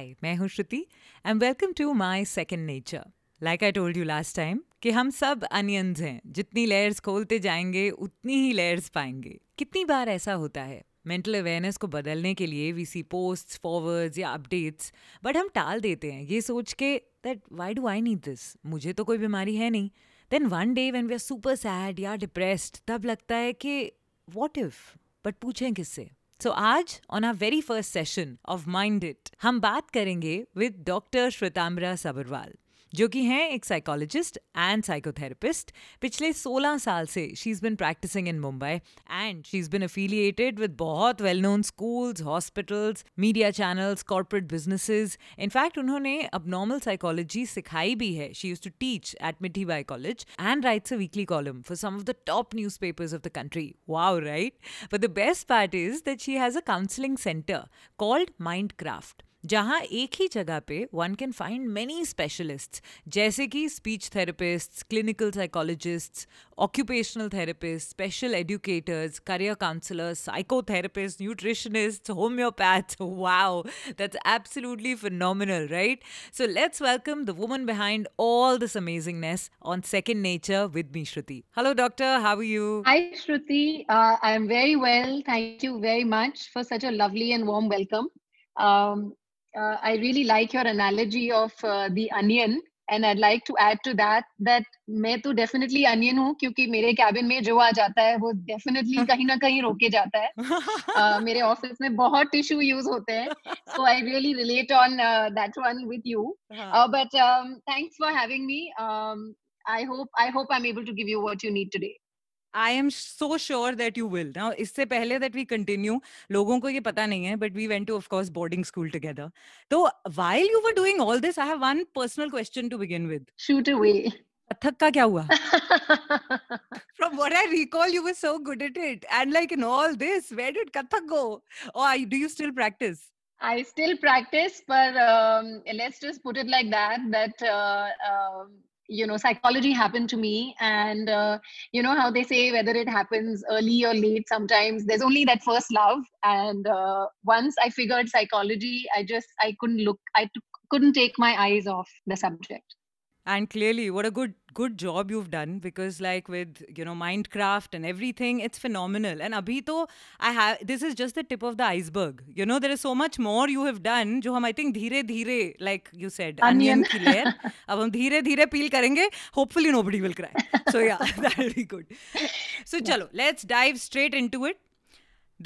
हाय, मैं हूँ Shruti and welcome to my second nature. Like I told you last time कि हम सब अनियंस हैं, जितनी लेयर्स खोलते जाएंगे उतनी ही लेयर्स पाएंगे। कितनी बार ऐसा होता है, मेंटल अवेयरनेस को बदलने के लिए वी सी पोस्ट्स, फॉरवर्ड्स या अपडेट्स, बट हम टाल देते हैं ये सोच के that why do I need this, मुझे तो कोई बीमारी है नहीं। Then one day when we are super sad या डिप्रेस्ड, तब लगता है कि व्हाट इफ, बट पूछें किससे। So, आज on our very first session of Mind It, हम बात करेंगे with Dr. श्रुतांबरा सबरवाल, जो कि हैं एक psychologist and psychotherapist। पिछले 16 साल से she's been practicing in Mumbai and she's been affiliated with बहुत well-known schools, hospitals, media channels, corporate businesses। In fact, उन्होंने abnormal psychology सिखाई भी है। She used to teach at Mitthibai College and writes a weekly column for some of the top newspapers of the country. Wow, right? But the best part is that she has a counseling center called Mindcraft, जहाँ एक ही जगह पे one can find many specialists, जैसे कि speech therapists, clinical psychologists, occupational therapist, special educators, career counsellors, psychotherapist, nutritionist, homeopaths. Wow, that's absolutely phenomenal, right? So let's welcome the woman behind all this amazingness on second nature with me, Shruti. Hello doctor, how are you? Hi Shruti, I am very well, thank you very much for such a lovely and warm welcome. I really like your analogy of the onion, and I'd like to add to that मैं तो definitely onion हूँ, क्योंकि मेरे cabin में जो आ जाता है वो definitely कहीं ना कहीं रोके जाता है। मेरे office में बहुत tissue use होते हैं, so I really relate on that one with you. But thanks for having me. I hope I'm able to give you what you need today. I am so sure that you will. Now, इससे पहले that we continue, लोगों को ये पता नहीं है, but we went to, of course, boarding school together. So while you were doing all this, I have one personal question to begin with. Shoot away. Kathak का क्या हुआ? From what I recall, you were so good at it, and like in all this, where did Kathak go? Or do you still practice? I still practice, but let's just put it like that. You know, psychology happened to me, and you know how they say whether it happens early or late, sometimes there's only that first love. And once I figured psychology, I couldn't look, couldn't take my eyes off the subject. And clearly, what a good job you've done, because like with, you know, Mindcraft and everything, it's phenomenal. And abhi to this is just the tip of the iceberg. You know, there is so much more you have done, jo hum, I think, dheere, like you said, onion ki layer. Ab hum dheere peel karenge. Hopefully nobody will cry. So yeah, that'll be good. So chalo, let's dive straight into it.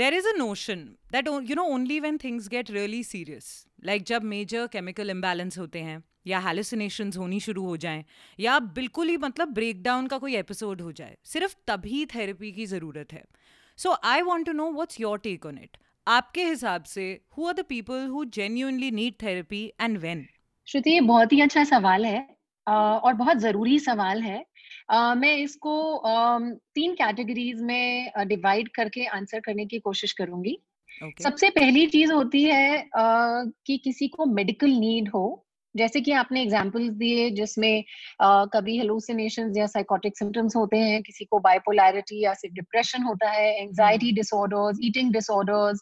There is a notion that, you know, only when things get really serious, like जब major chemical imbalance होते हैं, या hallucinations होनी शुरू हो जाएं, या बिल्कुल ही मतलब breakdown का कोई episode हो जाए, सिर्फ तभी therapy की ज़रूरत है। So I want to know what's your take on it. आपके हिसाब से who are the people who genuinely need therapy and when? श्रुति, ये बहुत ही अच्छा सवाल है और बहुत ज़रूरी सवाल है। मैं इसको 3 कैटेगरीज में डिवाइड करके आंसर करने की कोशिश करूंगी। Okay. सबसे पहली चीज होती है कि किसी को मेडिकल नीड हो, जैसे कि आपने एग्जाम्पल्स दिए जिसमें कभी हेलुसिनेशंस या साइकोटिक सिम्टम्स होते हैं, किसी को बाइपोलैरिटी या सिर्फ डिप्रेशन होता है, एंजाइटी डिसऑर्डर्स, ईटिंग डिसऑर्डर्स,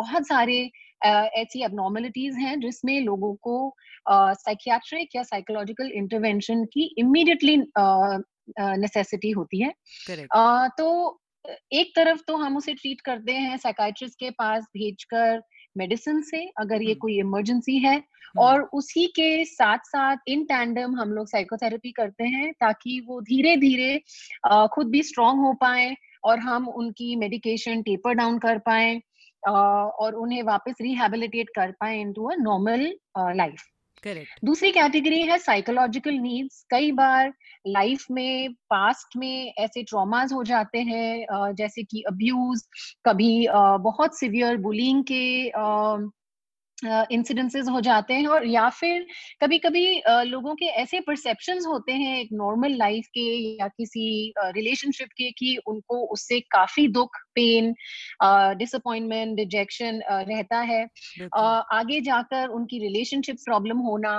बहुत सारे ऐसी एबनॉर्मलिटीज हैं जिसमें लोगों को साइकियाट्रिक या साइकोलॉजिकल इंटरवेंशन की इमीडिएटली नेसेसिटी होती है। तो एक तरफ तो हम उसे ट्रीट करते हैं साइकाइट्रिस्ट के पास भेजकर मेडिसिन से, अगर ये कोई इमरजेंसी है, और उसी के साथ साथ इन टैंडम हम लोग साइकोथेरेपी करते हैं ताकि वो धीरे धीरे खुद भी स्ट्रांग हो पाए और हम उनकी मेडिकेशन टेपर डाउन कर पाए और उन्हें वापस रिहेबिलिटेट कर पाए into a normal life. Correct. दूसरी कैटेगरी है साइकोलॉजिकल नीड्स। कई बार लाइफ में, पास्ट में ऐसे ट्रॉमास हो जाते हैं जैसे कि अब्यूज, कभी बहुत सीवियर बुलिंग के इंसिडेंसेस हो जाते हैं, और या फिर कभी कभी लोगों के ऐसे परसेप्शंस होते हैं एक नॉर्मल लाइफ के या किसी रिलेशनशिप के कि उनको उससे काफी दुख, पेन, डिसअपॉइंटमेंट, डिजेक्शन रहता है। आगे जाकर उनकी रिलेशनशिप प्रॉब्लम होना,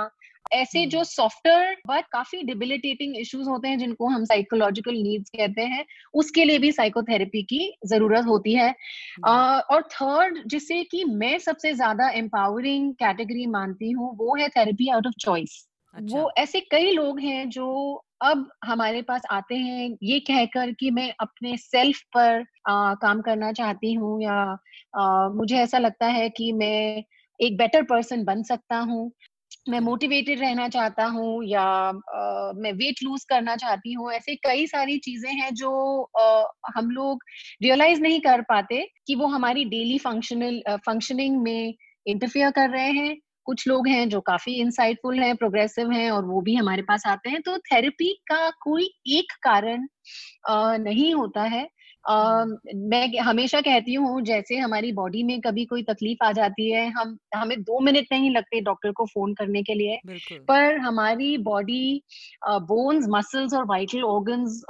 ऐसे जो सॉफ्टर बट काफी डिबिलिटेटिंग इश्यूज होते हैं जिनको हम साइकोलॉजिकल नीड्स कहते हैं, उसके लिए भी साइकोथेरेपी की जरूरत होती है। और थर्ड जिसे कि मैं सबसे ज्यादा एम्पावरिंग कैटेगरी मानती हूँ वो है थेरेपी आउट ऑफ चॉइस। वो ऐसे कई लोग हैं जो अब हमारे पास आते हैं ये कहकर कि मैं अपने सेल्फ पर काम करना चाहती हूँ या मुझे ऐसा लगता है कि मैं एक बेटर पर्सन बन सकता हूँ, मैं मोटिवेटेड रहना चाहता हूँ या मैं वेट लूज करना चाहती हूँ। ऐसे कई सारी चीजें हैं जो हम लोग रियलाइज नहीं कर पाते कि वो हमारी डेली फंक्शनिंग में इंटरफेयर कर रहे हैं। कुछ लोग हैं जो काफी इंसाइटफुल हैं, प्रोग्रेसिव हैं और वो भी हमारे पास आते हैं। तो थेरेपी का कोई एक कारण नहीं होता है। मैं हमेशा कहती हूँ जैसे हमारी बॉडी में कभी कोई तकलीफ आ जाती है हमें 2 मिनट नहीं लगते डॉक्टर को फोन करने के लिए, पर हमारी बॉडी बोन्स, मसल्स और वाइटल ऑर्गन्स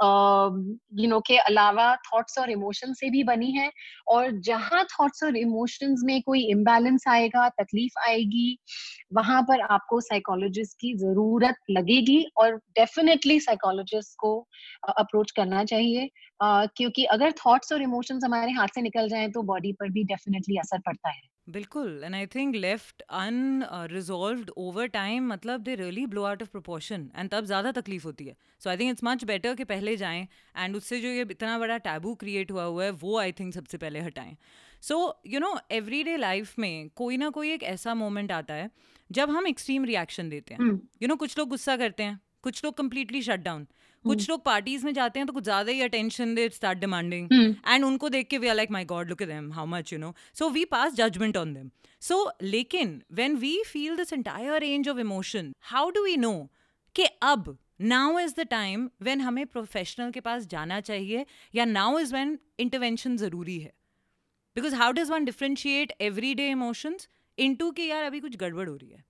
के अलावा थॉट्स और इमोशन से भी बनी है। और जहाँ थॉट्स और इमोशंस में कोई इम्बैलेंस आएगा, तकलीफ आएगी, वहां पर आपको साइकोलॉजिस्ट की जरूरत लगेगी और डेफिनेटली साइकोलॉजिस्ट को अप्रोच करना चाहिए क्योंकि अगर थॉट्स और इमोशंस हमारे हाथ से निकल जाएं तो बॉडी पर भी डेफिनेटली असर पड़ता है। बिल्कुल, and I think left unresolved over time मतलब they really blow out of proportion and तब ज़्यादा तकलीफ होती है। So I think it's much better कि पहले जाएं एंड उससे जो ये इतना बड़ा टैबू क्रिएट हुआ है वो आई थिंक सबसे पहले हटाएं। सो एवरी डे लाइफ में कोई ना कोई एक ऐसा मोमेंट आता है जब हम एक्सट्रीम रिएक्शन देते हैं। कुछ लोग गुस्सा करते हैं, कुछ लोग कंप्लीटली शट डाउन, कुछ लोग पार्टीज में जाते हैं तो कुछ ज्यादा ही attention they start demanding and उनको देख के we are like my God look at them how much so we pass judgement on them. So लेकिन when we feel this entire range of emotion, how do we know कि अब now is the time when हमें professional के पास जाना चाहिए या now is when intervention जरूरी है? Because how does one differentiate everyday emotions into कि यार अभी कुछ गड़बड़ हो रही है?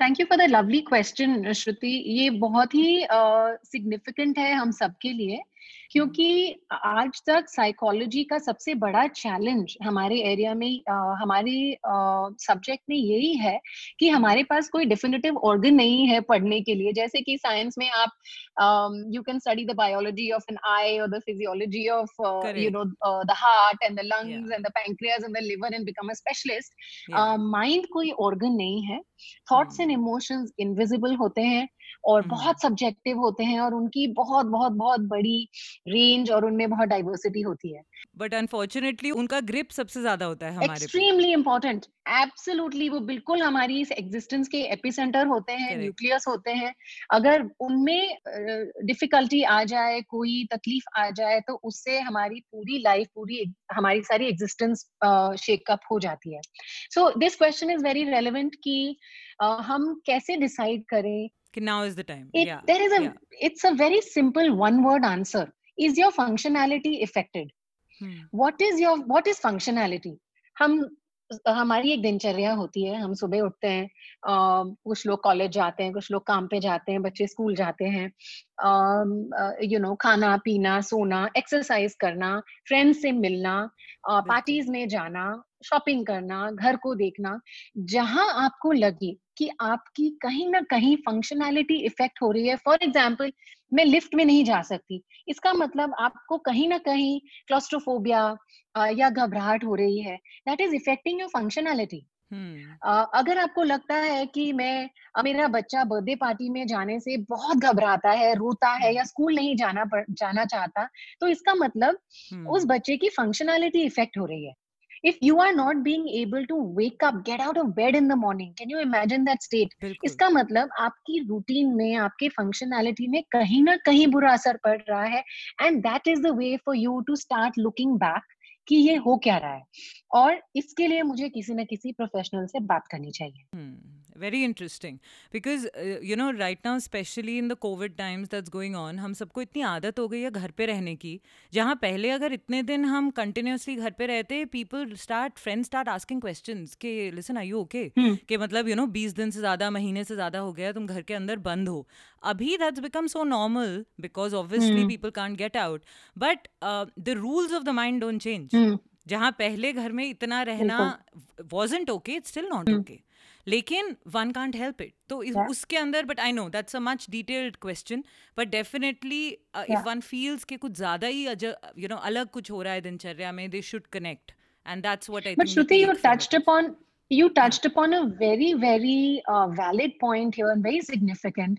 Thank you for the lovely question Shruti. ये बहुत ही सिग्निफिकेंट है हम सबके लिए क्योंकि आज तक साइकोलॉजी का सबसे बड़ा चैलेंज हमारे एरिया में हमारे सब्जेक्ट में यही है कि हमारे पास कोई डेफिनेटिव ऑर्गन नहीं है पढ़ने के लिए। जैसे कि साइंस में आप you can study the biology of an eye और the physiology of the heart and the lungs and the pancreas and the liver and become a specialist. Mind कोई ऑर्गन नहीं है। थॉट्स एंड इमोशंस इनविजिबल होते हैं और बहुत subjective होते हैं और उनकी बहुत बहुत बहुत बड़ी रेंज और उनमें बहुत डाइवर्सिटी होती है। बट अनफॉर्चुनेटली उनका ग्रिप सबसे ज्यादा होता है हमारे। Extremely important, absolutely. वो बिल्कुल हमारी इस एग्जिस्टेंस के एपिसेंटर होते हैं, न्यूक्लियस होते हैं। अगर उनमें डिफिकल्टी आ जाए, कोई तकलीफ आ जाए, तो उससे हमारी पूरी लाइफ, पूरी हमारी सारी एग्जिस्टेंस शेकअप हो जाती है। So this question is very relevant कि हम कैसे डिसाइड करें कि now is the time. It's a very simple one-word answer. Is your functionality affected? What is functionality? हमारी एक दिनचर्या होती है। हम सुबह उठते हैं, कुछ लोग कॉलेज जाते हैं, कुछ लोग काम पे जाते हैं, बच्चे स्कूल जाते हैं, खाना पीना, सोना, एक्सरसाइज करना, फ्रेंड्स से मिलना, पार्टीज में जाना, शॉपिंग करना, घर को देखना। जहां आपको लगे कि आपकी कहीं ना कहीं फंक्शनैलिटी इफेक्ट हो रही है, फॉर एग्जाम्पल मैं लिफ्ट में नहीं जा सकती, इसका मतलब आपको कहीं ना कहीं क्लॉस्ट्रोफोबिया या घबराहट हो रही है। That is affecting your functionality. अगर आपको लगता है कि मेरा बच्चा बर्थडे पार्टी में जाने से बहुत घबराता है, रोता है या स्कूल नहीं जाना चाहता, तो इसका मतलब उस बच्चे की फंक्शनैलिटी इफेक्ट हो रही है। If you are not being able to wake up, get out of bed in the morning, can you imagine that state? इसका मतलब आपकी रूटीन में, आपके फंक्शनैलिटी में कहीं ना कहीं बुरा असर पड़ रहा है। And that is the way for you to start looking back कि ये हो क्या रहा है और इसके लिए मुझे किसी ना किसी प्रोफेशनल से बात करनी चाहिए। Very interesting because right now especially in the COVID times that's going on, हम सबको इतनी आदत हो गई है घर पे रहने की, जहाँ पहले अगर इतने दिन हम continuously घर पे रहते, friends start asking questions कि listen are you okay? कि मतलब 20 दिन से ज़्यादा, महीने से ज़्यादा हो गया, तुम घर के अंदर बंद हो। अभी that's become so normal because obviously people can't get out, but the rules of the mind don't change. जहाँ पहले घर में इतना रहना wasn't okay, it's still not okay. लेकिन वन कांट हेल्प इट. तो उसके अंदर but I know that's a much detailed question but definitely if one feels कि कुछ ज्यादा ही यू नो अलग कुछ हो रहा है दिनचर्या में they should connect and that's what I think. But Shruti you touched upon a very, very valid point here and very significant,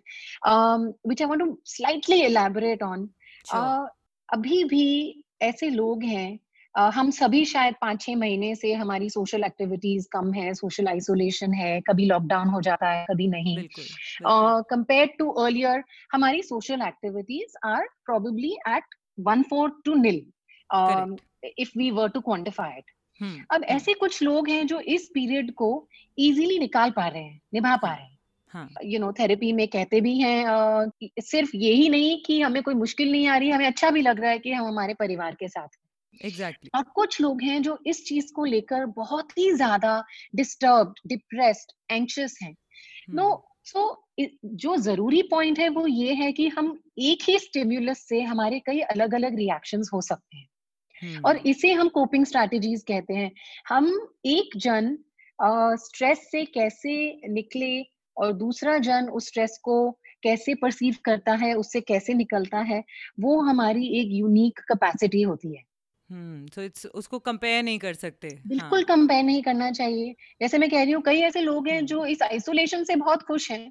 which I want to slightly elaborate on. अभी भी ऐसे लोग हैं, हम सभी शायद 5-6 महीने से हमारी सोशल एक्टिविटीज कम है, सोशल आइसोलेशन है, कभी लॉकडाउन हो जाता है कभी नहीं. Compared to earlier, हमारी social activities are probably at 1/4 to nil, if we were to quantify it. अब ऐसे कुछ लोग हैं जो इस पीरियड को इजीली निकाल पा रहे हैं, निभा पा रहे हैं. यू नो थेरेपी में कहते भी हैं सिर्फ यही नहीं कि हमें कोई मुश्किल नहीं आ रही, हमें अच्छा भी लग रहा है कि हम हमारे परिवार के साथ हैं. एग्जैक्टली. और कुछ लोग हैं जो इस चीज को लेकर बहुत ही ज्यादा डिस्टर्ब्ड, डिप्रेस्ड, एंक्शियस हैं. नो सो जो जरूरी पॉइंट है वो ये है कि हम एक ही स्टिम्युलस से हमारे कई अलग अलग रिएक्शंस हो सकते हैं. और इसे हम कोपिंग स्ट्रैटेजीज कहते हैं. हम एक जन स्ट्रेस से कैसे निकले और दूसरा जन उस स्ट्रेस को कैसे परसीव करता है, उससे कैसे निकलता है, वो हमारी एक यूनिक कैपेसिटी होती है. So it's, उसको कंपेयर नहीं कर सकते. बिल्कुल कंपेयर नहीं करना चाहिए. जैसे मैं कह रही हूँ कई ऐसे लोग हैं जो इस आइसोलेशन से बहुत खुश हैं,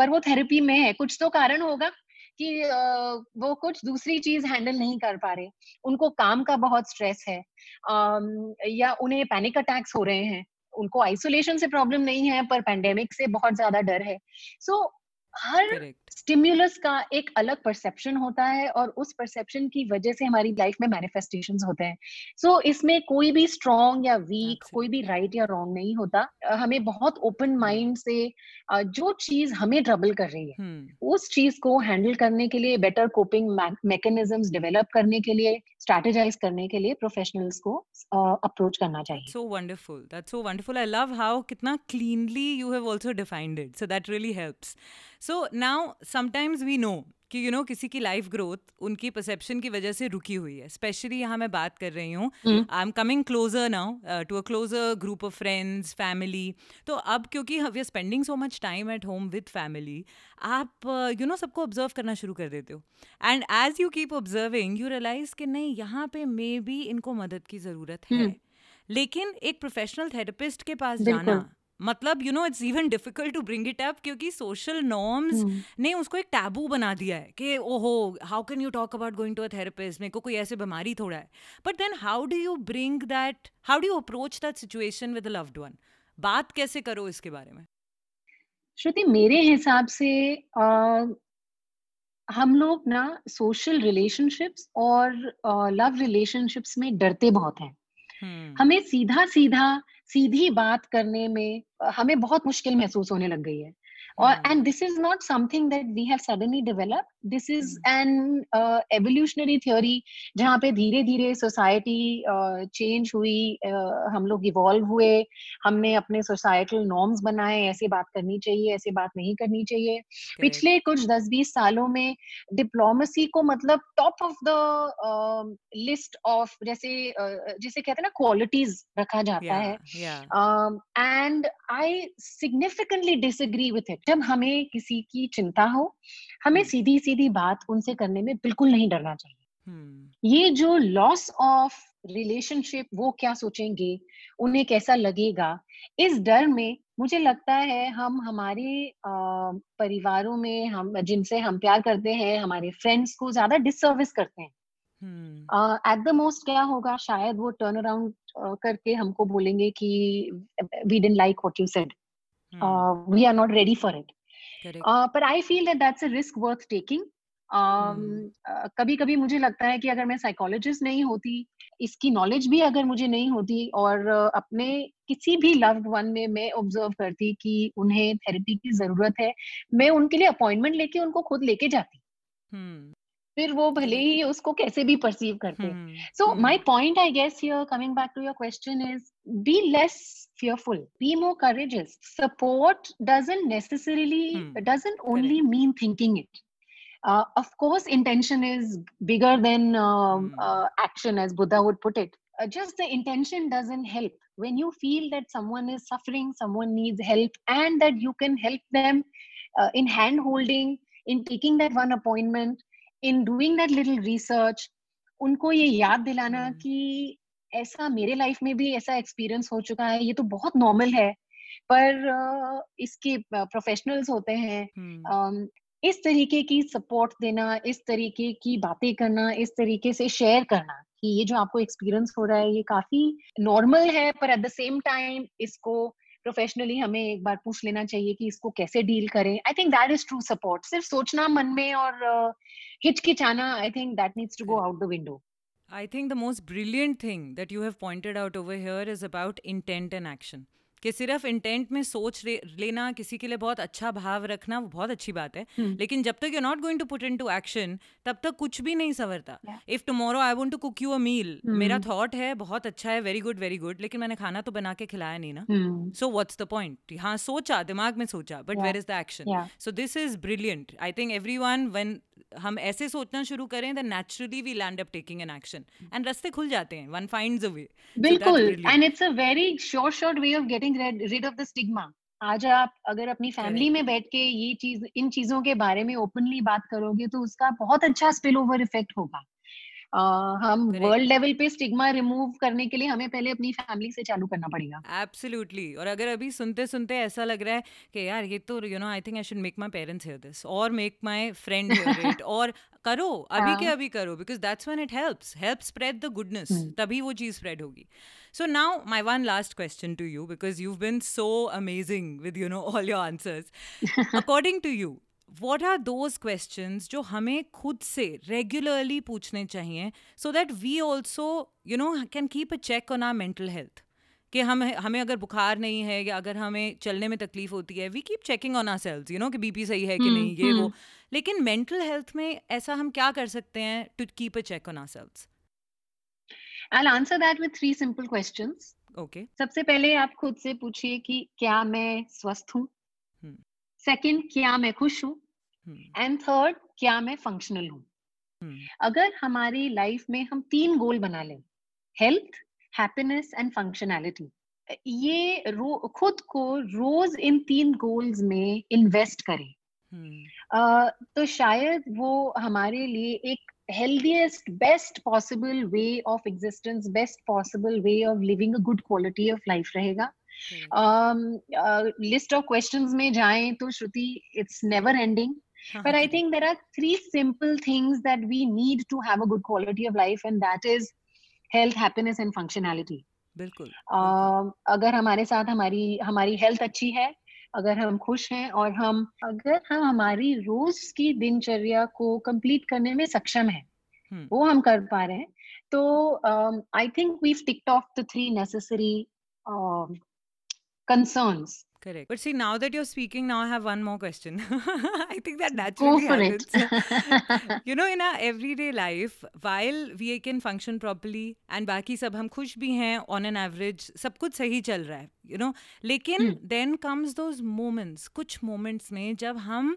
पर वो थेरेपी में है. कुछ तो कारण होगा कि वो कुछ दूसरी चीज हैंडल नहीं कर पा रहे, उनको काम का बहुत स्ट्रेस है, या उन्हें पैनिक अटैक्स हो रहे हैं, उनको आइसोलेशन से प्रॉब्लम नहीं है पर पैंडेमिक से बहुत ज्यादा डर है. सो हर स्टिम्युलस का एक अलग परसेप्शन होता है और उस परसेप्शन की वजह से हमारी लाइफ में मैनिफेस्टेशंस होते हैं. सो इसमें कोई भी स्ट्रॉन्ग या वीक, कोई भी राइट या रॉन्ग नहीं होता. हमें बहुत ओपन माइंड से जो चीज हमें ट्रबल कर रही है उस चीज को हैंडल करने के लिए, बेटर कोपिंग मैकेनिज्म्स डेवलप करने के लिए, स्ट्रेटेजाइज करने के लिए प्रोफेशनल्स को अप्रोच करना चाहिए. So wonderful, that's so wonderful. I love how कितना cleanly you have also defined it, so that really helps. So now sometimes we know कि यू नो किसी की लाइफ ग्रोथ उनकी परसेप्शन की वजह से रुकी हुई है. स्पेशली यहाँ मैं बात कर रही हूँ, I am coming closer now to a closer group of friends, family. तो अब क्योंकि we are spending so much time at home with family, आप यू नो सबको ऑब्जर्व करना शुरू कर देते हो. And as you keep observing you realise कि नहीं, यहाँ पे मे बी इनको मदद की ज़रूरत है. लेकिन एक प्रोफेशनल थेरेपिस्ट के पास जाना मतलब you know it's even difficult to bring it up, क्योंकि सोशल नॉर्म्स ने उसको एक टैबू बना दिया है कि ओहो, how can you talk about going to a therapist, मेरे को कोई ऐसे बीमारी थोड़ा है. But then how do you bring that, how do you approach that situation with a loved one, बात कैसे करो इसके बारे में? श्रुति, मेरे हिसाब से हम लोग ना सोशल रिलेशनशिप्स और लव रिलेशनशिप्स में डरते बहुत हैं. हमें सीधी बात करने में हमें बहुत मुश्किल महसूस होने लग गई है. और and this is not something that we have suddenly developed, this is an evolutionary theory जहाँ पे धीरे धीरे सोसाइटी चेंज हुई, हम लोग इवॉल्व हुए, हमने अपने सोसाइटल नॉर्म्स बनाए, ऐसे बात करनी चाहिए, ऐसे बात नहीं करनी चाहिए. पिछले कुछ 10-20 सालों में डिप्लोमेसी को मतलब top of the list of जैसे कहते हैं ना क्वालिटीज रखा जाता है. And I significantly disagree with it. जब हमें किसी की चिंता हो, हमें सीधी सीधी बात उनसे करने में बिल्कुल नहीं डरना चाहिए. ये जो लॉस ऑफ रिलेशनशिप, वो क्या सोचेंगे, उन्हें कैसा लगेगा, इस डर में मुझे लगता है हम हमारे परिवारों में, हम जिनसे हम प्यार करते हैं, हमारे फ्रेंड्स को ज्यादा डिससर्विस करते हैं. एट द मोस्ट क्या होगा, शायद वो टर्न अराउंड करके हमको बोलेंगे कि we didn't like what you said. We are not ready for it. But I feel that that's a risk worth taking. कभी-कभी मुझे लगता है कि अगर मैं psychologist नहीं होती, इसकी knowledge भी अगर मुझे नहीं होती और अपने किसी भी loved one में मैं observe करती कि उन्हें therapy की जरूरत है, मैं उनके लिए appointment लेके उनको खुद लेके जाती. फिर वो भले ही उसको कैसे भी perceive करते. So my point I guess here, coming back to your question, is be less fearful, be more courageous. Support doesn't only mean thinking it. Of course, intention is bigger than action, as Buddha would put it. just the intention doesn't help. When you feel that someone is suffering, someone needs help, and that you can help them in hand holding, in taking that one appointment, in doing that little research, उनको ये याद दिलाना कि ऐसा मेरे life में भी ऐसा एक्सपीरियंस हो चुका है, ये तो बहुत नॉर्मल है, पर इसके प्रोफेशनल्स होते हैं. इस तरीके की सपोर्ट देना, इस तरीके की बातें करना, इस तरीके से शेयर करना कि ये जो आपको एक्सपीरियंस हो रहा है ये काफी नॉर्मल है, पर एट द सेम टाइम इसको प्रोफेशनली हमें एक बार पूछ लेना चाहिए कि इसको कैसे डील करें. I think that is true support. सिर्फ सोचना मन में और हिचकिचाना, I think that needs to go out the window. I think the most brilliant thing that you have pointed out over here is about intent and action, कि सिर्फ intent में सोच लेना, किसी के लिए बहुत अच्छा भाव रखना, वो बहुत अच्छी बात है, लेकिन जब तक you are not going to put into action तब तक कुछ भी नहीं संवरता. If tomorrow I want to cook you a meal, मेरा थॉट है बहुत अच्छा है, वेरी गुड वेरी गुड, लेकिन मैंने खाना तो बना के खिलाया नहीं ना, सो व्हाट्स द पॉइंट. हाँ सोचा, दिमाग में सोचा, but where is the action. So this is brilliant. I think everyone when हम ऐसे सोचना शुरू करें then naturally we land up taking an action and रास्ते खुल जाते हैं, one finds a way. बिल्कुल, and it's a very short way of getting rid of the stigma. आज आप अगर अपनी फैमिली में बैठ के ये चीज, इन चीजों के बारे में ओपनली बात करोगे तो उसका बहुत अच्छा स्पिल ओवर इफेक्ट होगा. हम वर्ल्ड लेवल पे स्टिग्मा रिमूव करने के लिए हमें पहले अपनी फैमिली से चालू करना पड़ेगा. एब्सोल्युटली. और अगर अभी सुनते सुनते ऐसा लग रहा है कि यार ये तो you know I think I should make my parents hear this और make my friend hear it, और करो अभी के अभी करो, because that's when it help spread the goodness, तभी वो चीज स्प्रेड होगी. So now my one last question to you, because you've been so amazing with you know all your answers. According to you, what are those questions जो हमें खुद से regularly पूछने चाहिए so that we also you know can keep a check on our mental health? कि हमें अगर बुखार नहीं है या अगर हमें चलने में तकलीफ होती है, we keep checking on ourselves, you know कि BP सही है कि नहीं, ये वो. लेकिन mental health में ऐसा हम क्या कर सकते हैं to keep a check on ourselves? I'll answer that with 3 simple questions. Okay. सबसे पहले आप खुद से पूछिए कि क्या मैं स्वस्थ हूँ. सेकेंड, क्या मैं खुश हूँ. एंड थर्ड, क्या मैं फंक्शनल हूँ. अगर हमारी लाइफ में हम 3 गोल बना लें, हेल्थ, हैप्पीनेस एंड फंक्शनैलिटी, ये खुद को रोज इन 3 गोल्स में इन्वेस्ट करें, तो शायद वो हमारे लिए एक healthiest, best possible way of existence, best possible way of living a good quality of life रहेगा. लिस्ट ऑफ क्वेश्चंस में जाएं तो Shruti, it's never ending, but I think there are 3 simple things that we need to have a good quality of life, and that is health, happiness and functionality. बिल्कुल. अगर हमारे साथ हमारी health अच्छी है, अगर हम खुश हैं, और अगर हम हमारी रोज की दिनचर्या को कंप्लीट करने में सक्षम है, वो हम कर पा रहे हैं, तो I think we ticked off the 3 necessary concerns. Correct. But see, now that you're speaking, now I have one more question. I think that naturally happens. You know, in our everyday life, while we can function properly and बाकी सब हम खुश भी हैं, on an average सब कुछ सही चल रहा है, you know. लेकिन then comes those moments, कुछ moments में जब हम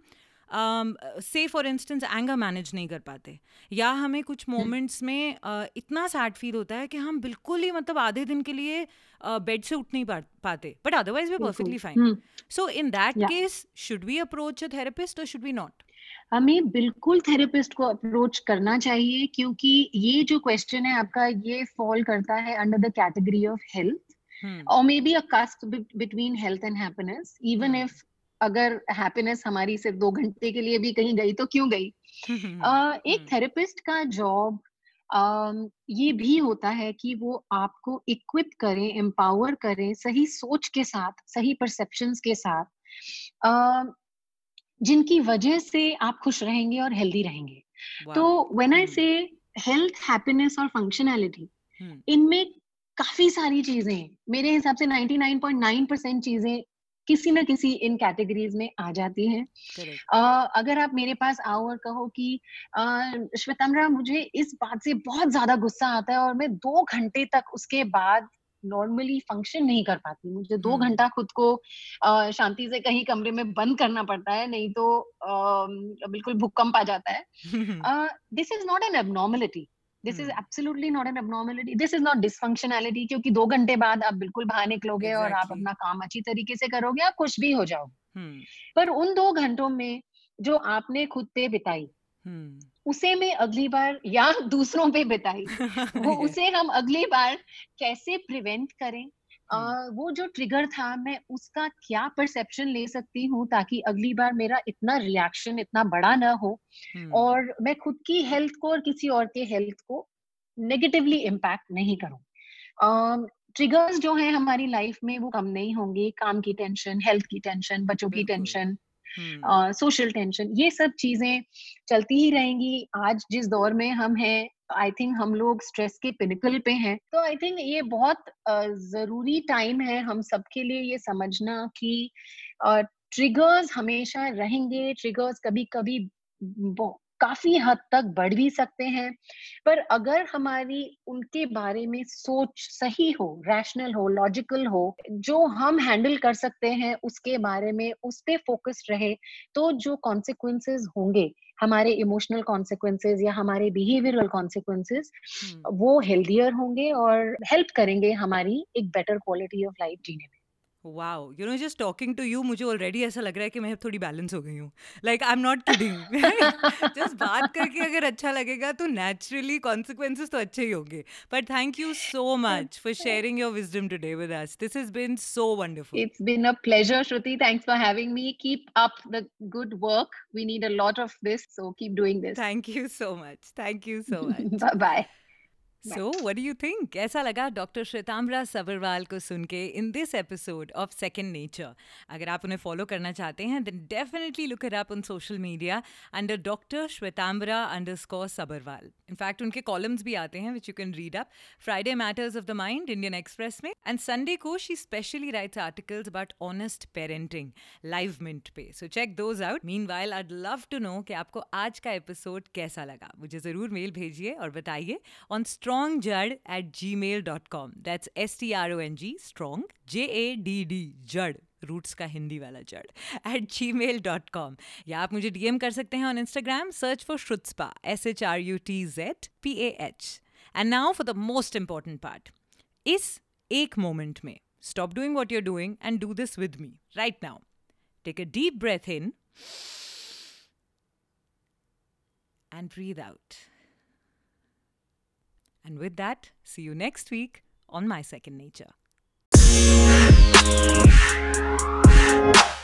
say for instance anger manage नहीं कर पाते, या हमें कुछ moments में इतना sad feel होता है कि हम बिल्कुल ही मतलब आधे दिन के लिए बेड से उठ नहीं पाते, but otherwise we perfectly fine. So in that case should we approach a therapist और शुड वी नॉट? हमें बिल्कुल थेरेपिस्ट को अप्रोच करना चाहिए, क्योंकि ये जो क्वेश्चन है आपका, ये फॉल करता है under the category of health, और may be a cusp between health and happiness. Even if अगर हैप्पीनेस हमारी सिर्फ 2 घंटे के लिए भी कहीं गई तो क्यों गई. एक थेरेपिस्ट का जॉब ये भी होता है कि वो आपको इक्विप करें, एम्पावर करें, सही सोच के साथ, सही परसेप्शंस के साथ, जिनकी वजह से आप खुश रहेंगे और हेल्दी रहेंगे. तो व्हेन आई से हेल्थ, हैप्पीनेस और फंक्शनैलिटी, इनमें काफी सारी चीजें, मेरे हिसाब से 99.9% चीजें किसी ना किसी इन कैटेगरीज में आ जाती हैं. अगर आप मेरे पास आओ और कहो कि श्वेतंबरा, मुझे इस बात से बहुत ज्यादा गुस्सा आता है और मैं 2 घंटे तक उसके बाद नॉर्मली फंक्शन नहीं कर पाती, मुझे 2 घंटा खुद को शांति से कहीं कमरे में बंद करना पड़ता है, नहीं तो बिल्कुल भूकंप आ जाता है. This is not an abnormality. This is absolutely not an abnormality, this is not dysfunctionality, क्योंकि 2 घंटे बाद आप बिल्कुल बाहर निकलोगे exactly. और आप अपना काम अच्छी तरीके से करोगे, आप खुश भी हो जाओगे. पर उन 2 घंटों में जो आपने खुद पे बिताई उसे मैं अगली बार या दूसरों पे बिताई वो उसे हम अगली बार कैसे प्रिवेंट करें, वो जो ट्रिगर था मैं उसका क्या परसेप्शन ले सकती हूँ ताकि अगली बार मेरा इतना रिएक्शन इतना बड़ा ना हो और मैं खुद की हेल्थ को और किसी और के हेल्थ को नेगेटिवली इम्पैक्ट नहीं करूँ. ट्रिगर्स जो है हमारी लाइफ में वो कम नहीं होंगे, काम की टेंशन, हेल्थ की टेंशन, बच्चों की टेंशन, सोशल टेंशन, ये सब चीजें चलती ही रहेंगी. आज जिस दौर में हम हैं, आई थिंक हम लोग स्ट्रेस के पिनकल पे हैं, तो आई थिंक ये बहुत जरूरी टाइम है हम सबके लिए ये समझना कि ट्रिगर्स हमेशा रहेंगे, ट्रिगर्स कभी कभी काफी हद तक बढ़ भी सकते हैं, पर अगर हमारी उनके बारे में सोच सही हो, रैशनल हो, लॉजिकल हो, जो हम हैंडल कर सकते हैं उसके बारे में उस पे फोकस्ड रहे, तो जो कॉन्सिक्वेंसेस होंगे हमारे इमोशनल कॉन्सिक्वेंसेस या हमारे बिहेवियरल कॉन्सिक्वेंसेस वो हेल्दियर होंगे और हेल्प करेंगे हमारी एक बेटर क्वालिटी ऑफ लाइफ जीने में. Wow, you know, just talking to you, मुझे ऑलरेडी ऐसा लग रहा है कि मैं थोड़ी बैलेंस हो गई हूँ. Like, I'm not kidding. Just बात करके अगर अच्छा लगेगा तो naturally consequences तो अच्छे ही होंगे. But thank you so much for sharing your wisdom today with us. This has been so wonderful. It's been a pleasure, Shruti. Thanks for having me. Keep up the good work. We need a lot of this, so keep doing this. Thank you so much. Thank you so much. Bye-bye. So, what do you think? कैसा लगा doctor श्रुतांबरा Sabharwal को सुन के in this episode of second nature? अगर आप उन्हें follow करना चाहते हैं then definitely look here up on social media under doctor Shrutambara _ Sabharwal. In fact उनके कॉलम्स भी आते हैं which you can read up Friday matters of the mind Indian Express में, एंड संडे को she specially writes articles about honest parenting Live Mint पे. So check those out. Meanwhile I'd love to know कि आपको आज का episode कैसा लगा. मुझे ज़रूर मेल भेजिए और बताइए on strongjadd@gmail.com. That's STRONG, strong, JADD, jad, roots का हिंदी वाला जड़, @gmail.com. या आप मुझे DM कर सकते हैं on Instagram, search for Shrutspa, SHRUTZPAH. And now for the most important part. इस एक moment में, stop doing what you're doing and do this with me, right now. Take a deep breath in and breathe out. And with that, see you next week on My Second Nature.